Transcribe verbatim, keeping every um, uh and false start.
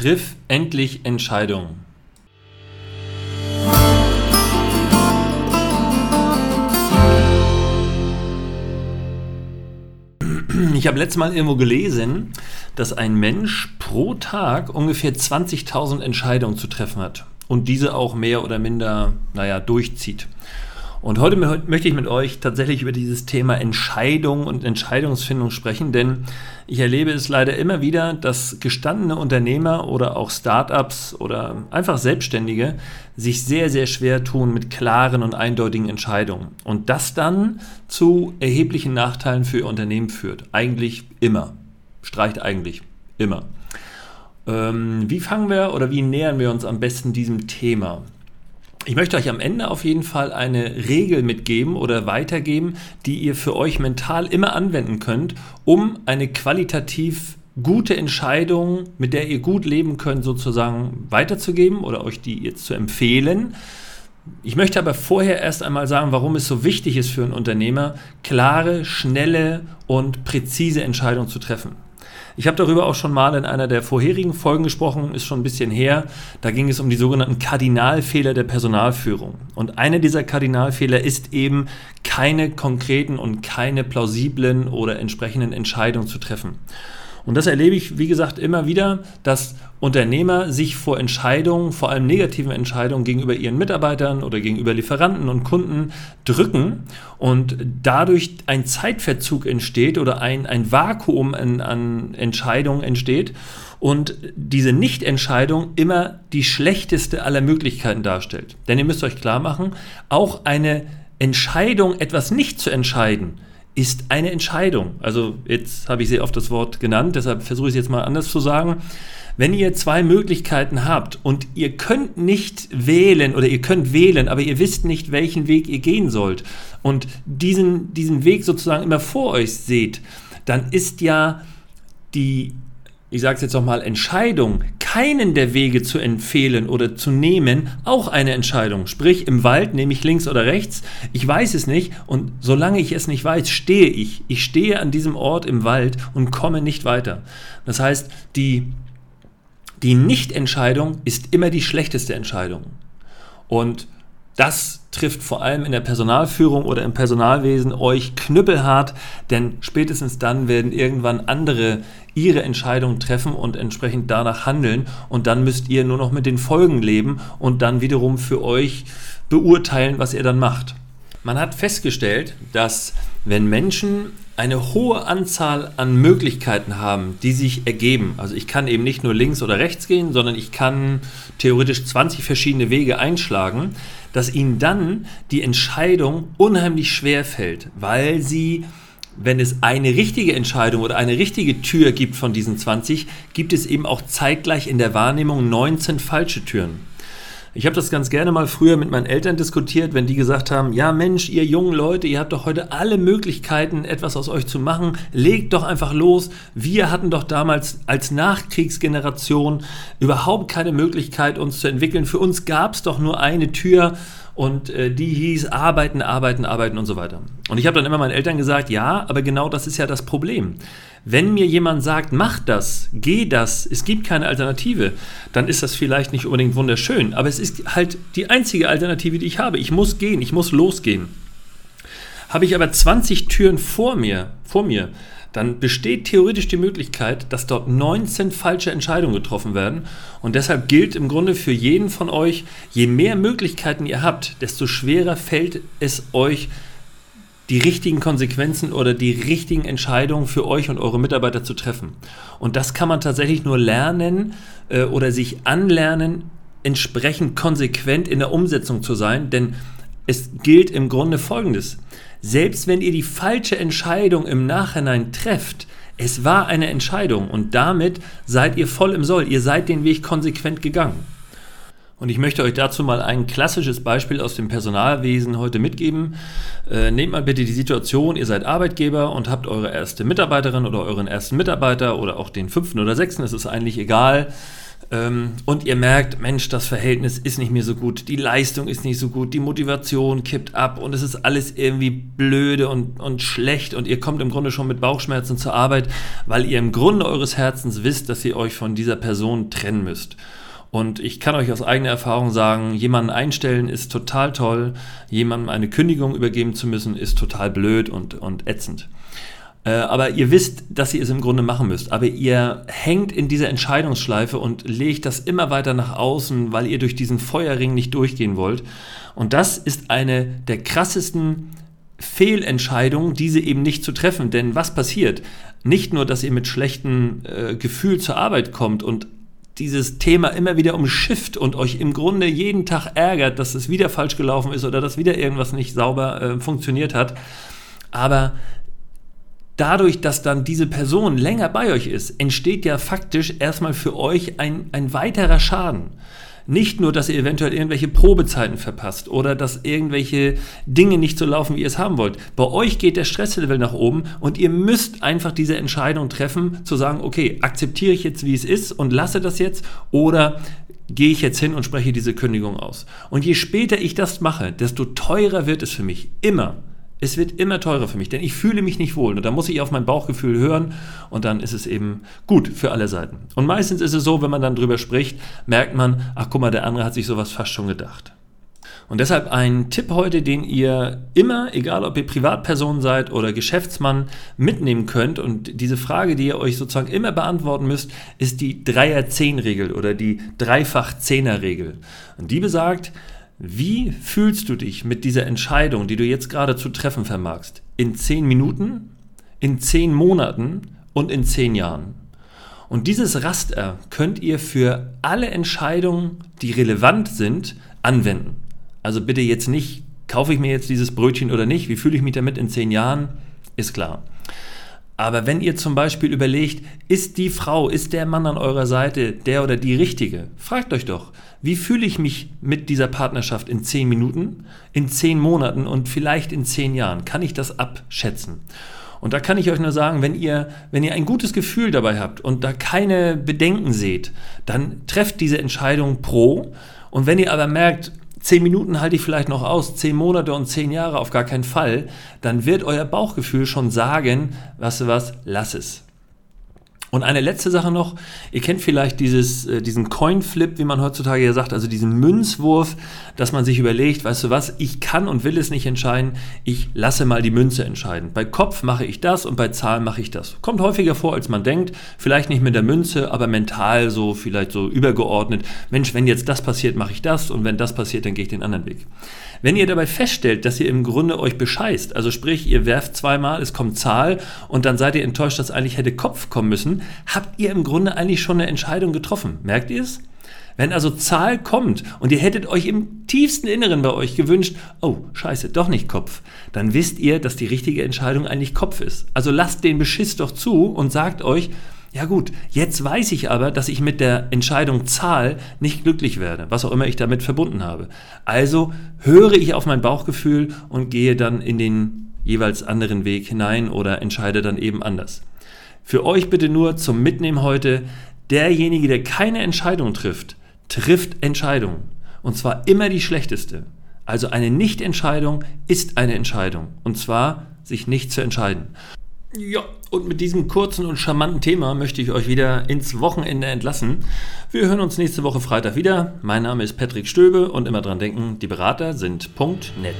Triff endlich Entscheidungen. Ich habe letztes Mal irgendwo gelesen, dass ein Mensch pro Tag ungefähr zwanzigtausend Entscheidungen zu treffen hat und diese auch mehr oder minder, naja, durchzieht. Und heute möchte ich mit euch tatsächlich über dieses Thema Entscheidung und Entscheidungsfindung sprechen, denn ich erlebe es leider immer wieder, dass gestandene Unternehmer oder auch Startups oder einfach Selbstständige sich sehr, sehr schwer tun mit klaren und eindeutigen Entscheidungen und das dann zu erheblichen Nachteilen für ihr Unternehmen führt. Eigentlich immer. Streicht eigentlich immer. Ähm, wie fangen wir oder wie nähern wir uns am besten diesem Thema? Ich möchte euch am Ende auf jeden Fall eine Regel mitgeben oder weitergeben, die ihr für euch mental immer anwenden könnt, um eine qualitativ gute Entscheidung, mit der ihr gut leben könnt, sozusagen weiterzugeben oder euch die jetzt zu empfehlen. Ich möchte aber vorher erst einmal sagen, warum es so wichtig ist für einen Unternehmer, klare, schnelle und präzise Entscheidungen zu treffen. Ich habe darüber auch schon mal in einer der vorherigen Folgen gesprochen, ist schon ein bisschen her. Da ging es um die sogenannten Kardinalfehler der Personalführung. Und einer dieser Kardinalfehler ist eben, keine konkreten und keine plausiblen oder entsprechenden Entscheidungen zu treffen. Und das erlebe ich, wie gesagt, immer wieder, dass Unternehmer sich vor Entscheidungen, vor allem negativen Entscheidungen gegenüber ihren Mitarbeitern oder gegenüber Lieferanten und Kunden drücken und dadurch ein Zeitverzug entsteht oder ein, ein Vakuum an, an Entscheidungen entsteht und diese Nichtentscheidung immer die schlechteste aller Möglichkeiten darstellt. Denn ihr müsst euch klar machen, auch eine Entscheidung, etwas nicht zu entscheiden, ist eine Entscheidung. Also jetzt habe ich sehr oft das Wort genannt, deshalb versuche ich es jetzt mal anders zu sagen. Wenn ihr zwei Möglichkeiten habt und ihr könnt nicht wählen oder ihr könnt wählen, aber ihr wisst nicht, welchen Weg ihr gehen sollt und diesen, diesen Weg sozusagen immer vor euch seht, dann ist ja die, ich sage es jetzt nochmal, Entscheidung, keinen der Wege zu empfehlen oder zu nehmen, auch eine Entscheidung. Sprich, im Wald nehme ich links oder rechts, ich weiß es nicht und solange ich es nicht weiß, stehe ich. Ich stehe an diesem Ort im Wald und komme nicht weiter. Das heißt, die, die Nichtentscheidung ist immer die schlechteste Entscheidung. Und das trifft vor allem in der Personalführung oder im Personalwesen euch knüppelhart, denn spätestens dann werden irgendwann andere ihre Entscheidungen treffen und entsprechend danach handeln und dann müsst ihr nur noch mit den Folgen leben und dann wiederum für euch beurteilen, was ihr dann macht. Man hat festgestellt, dass wenn Menschen eine hohe Anzahl an Möglichkeiten haben, die sich ergeben. Also ich kann eben nicht nur links oder rechts gehen, sondern ich kann theoretisch zwanzig verschiedene Wege einschlagen, dass ihnen dann die Entscheidung unheimlich schwer fällt, weil sie, wenn es eine richtige Entscheidung oder eine richtige Tür gibt von diesen zwanzig, gibt es eben auch zeitgleich in der Wahrnehmung neunzehn falsche Türen. Ich habe das ganz gerne mal früher mit meinen Eltern diskutiert, wenn die gesagt haben, ja Mensch, ihr jungen Leute, ihr habt doch heute alle Möglichkeiten, etwas aus euch zu machen, legt doch einfach los. Wir hatten doch damals als Nachkriegsgeneration überhaupt keine Möglichkeit, uns zu entwickeln. Für uns gab es doch nur eine Tür und äh, die hieß arbeiten, arbeiten, arbeiten und so weiter. Und ich habe dann immer meinen Eltern gesagt, ja, aber genau das ist ja das Problem. Wenn mir jemand sagt, mach das, geh das, es gibt keine Alternative, dann ist das vielleicht nicht unbedingt wunderschön, aber es ist halt die einzige Alternative, die ich habe. Ich muss gehen, ich muss losgehen. Habe ich aber zwanzig Türen vor mir, vor mir, dann besteht theoretisch die Möglichkeit, dass dort neunzehn falsche Entscheidungen getroffen werden und deshalb gilt im Grunde für jeden von euch, je mehr Möglichkeiten ihr habt, desto schwerer fällt es euch, die richtigen Konsequenzen oder die richtigen Entscheidungen für euch und eure Mitarbeiter zu treffen. Und das kann man tatsächlich nur lernen äh, oder sich anlernen, entsprechend konsequent in der Umsetzung zu sein, denn es gilt im Grunde Folgendes. Selbst wenn ihr die falsche Entscheidung im Nachhinein trefft, es war eine Entscheidung und damit seid ihr voll im Soll, ihr seid den Weg konsequent gegangen. Und ich möchte euch dazu mal ein klassisches Beispiel aus dem Personalwesen heute mitgeben. Äh, nehmt mal bitte die Situation, ihr seid Arbeitgeber und habt eure erste Mitarbeiterin oder euren ersten Mitarbeiter oder auch den fünften oder sechsten, es ist eigentlich egal, ähm, und ihr merkt, Mensch, das Verhältnis ist nicht mehr so gut, die Leistung ist nicht so gut, die Motivation kippt ab und es ist alles irgendwie blöde und, und schlecht und ihr kommt im Grunde schon mit Bauchschmerzen zur Arbeit, weil ihr im Grunde eures Herzens wisst, dass ihr euch von dieser Person trennen müsst. Und ich kann euch aus eigener Erfahrung sagen, jemanden einstellen ist total toll, jemandem eine Kündigung übergeben zu müssen, ist total blöd und, und ätzend. Äh, aber ihr wisst, dass ihr es im Grunde machen müsst, aber ihr hängt in dieser Entscheidungsschleife und legt das immer weiter nach außen, weil ihr durch diesen Feuerring nicht durchgehen wollt. Und das ist eine der krassesten Fehlentscheidungen, diese eben nicht zu treffen. Denn was passiert? Nicht nur, dass ihr mit schlechtem äh, Gefühl zur Arbeit kommt und dieses Thema immer wieder umschifft und euch im Grunde jeden Tag ärgert, dass es wieder falsch gelaufen ist oder dass wieder irgendwas nicht sauber äh, funktioniert hat. Aber dadurch, dass dann diese Person länger bei euch ist, entsteht ja faktisch erstmal für euch ein, ein weiterer Schaden. Nicht nur, dass ihr eventuell irgendwelche Probezeiten verpasst oder dass irgendwelche Dinge nicht so laufen, wie ihr es haben wollt. Bei euch geht der Stresslevel nach oben und ihr müsst einfach diese Entscheidung treffen, zu sagen, okay, akzeptiere ich jetzt, wie es ist und lasse das jetzt oder gehe ich jetzt hin und spreche diese Kündigung aus. Und je später ich das mache, desto teurer wird es für mich. Immer. Es wird immer teurer für mich, denn ich fühle mich nicht wohl. Und da muss ich auf mein Bauchgefühl hören und dann ist es eben gut für alle Seiten. Und meistens ist es so, wenn man dann drüber spricht, merkt man, ach guck mal, der andere hat sich sowas fast schon gedacht. Und deshalb ein Tipp heute, den ihr immer, egal ob ihr Privatperson seid oder Geschäftsmann, mitnehmen könnt. Und diese Frage, die ihr euch sozusagen immer beantworten müsst, ist die Dreier-Zehn-Regel oder die Dreifach-Zehner-Regel. Und die besagt, wie fühlst du dich mit dieser Entscheidung, die du jetzt gerade zu treffen vermagst, in zehn Minuten, in zehn Monaten und in zehn Jahren? Und dieses Raster könnt ihr für alle Entscheidungen, die relevant sind, anwenden. Also bitte jetzt nicht, kaufe ich mir jetzt dieses Brötchen oder nicht, wie fühle ich mich damit in zehn Jahren, ist klar. Aber wenn ihr zum Beispiel überlegt, ist die Frau, ist der Mann an eurer Seite der oder die Richtige? Fragt euch doch, wie fühle ich mich mit dieser Partnerschaft in zehn Minuten, in zehn Monaten und vielleicht in zehn Jahren? Kann ich das abschätzen? Und da kann ich euch nur sagen, wenn ihr, wenn ihr ein gutes Gefühl dabei habt und da keine Bedenken seht, dann trefft diese Entscheidung pro. Und wenn ihr aber merkt, zehn Minuten halte ich vielleicht noch aus, zehn Monate und zehn Jahre auf gar keinen Fall, dann wird euer Bauchgefühl schon sagen, weißt du was, lass es. Und eine letzte Sache noch, ihr kennt vielleicht dieses, äh, diesen Coinflip, wie man heutzutage ja sagt, also diesen Münzwurf, dass man sich überlegt, weißt du was, ich kann und will es nicht entscheiden, ich lasse mal die Münze entscheiden. Bei Kopf mache ich das und bei Zahl mache ich das. Kommt häufiger vor, als man denkt, vielleicht nicht mit der Münze, aber mental so, vielleicht so übergeordnet, Mensch, wenn jetzt das passiert, mache ich das und wenn das passiert, dann gehe ich den anderen Weg. Wenn ihr dabei feststellt, dass ihr im Grunde euch bescheißt, also sprich, ihr werft zweimal, es kommt Zahl und dann seid ihr enttäuscht, dass eigentlich hätte Kopf kommen müssen, habt ihr im Grunde eigentlich schon eine Entscheidung getroffen. Merkt ihr es? Wenn also Zahl kommt und ihr hättet euch im tiefsten Inneren bei euch gewünscht, oh, scheiße, doch nicht Kopf, dann wisst ihr, dass die richtige Entscheidung eigentlich Kopf ist. Also lasst den Beschiss doch zu und sagt euch, ja gut, jetzt weiß ich aber, dass ich mit der Entscheidung Zahl nicht glücklich werde, was auch immer ich damit verbunden habe. Also höre ich auf mein Bauchgefühl und gehe dann in den jeweils anderen Weg hinein oder entscheide dann eben anders. Für euch bitte nur zum Mitnehmen heute, derjenige, der keine Entscheidung trifft, trifft Entscheidungen. Und zwar immer die schlechteste. Also eine Nichtentscheidung ist eine Entscheidung. Und zwar, sich nicht zu entscheiden. Ja, und mit diesem kurzen und charmanten Thema möchte ich euch wieder ins Wochenende entlassen. Wir hören uns nächste Woche Freitag wieder. Mein Name ist Patrick Stöbe und immer dran denken, die Berater sind Punkt net.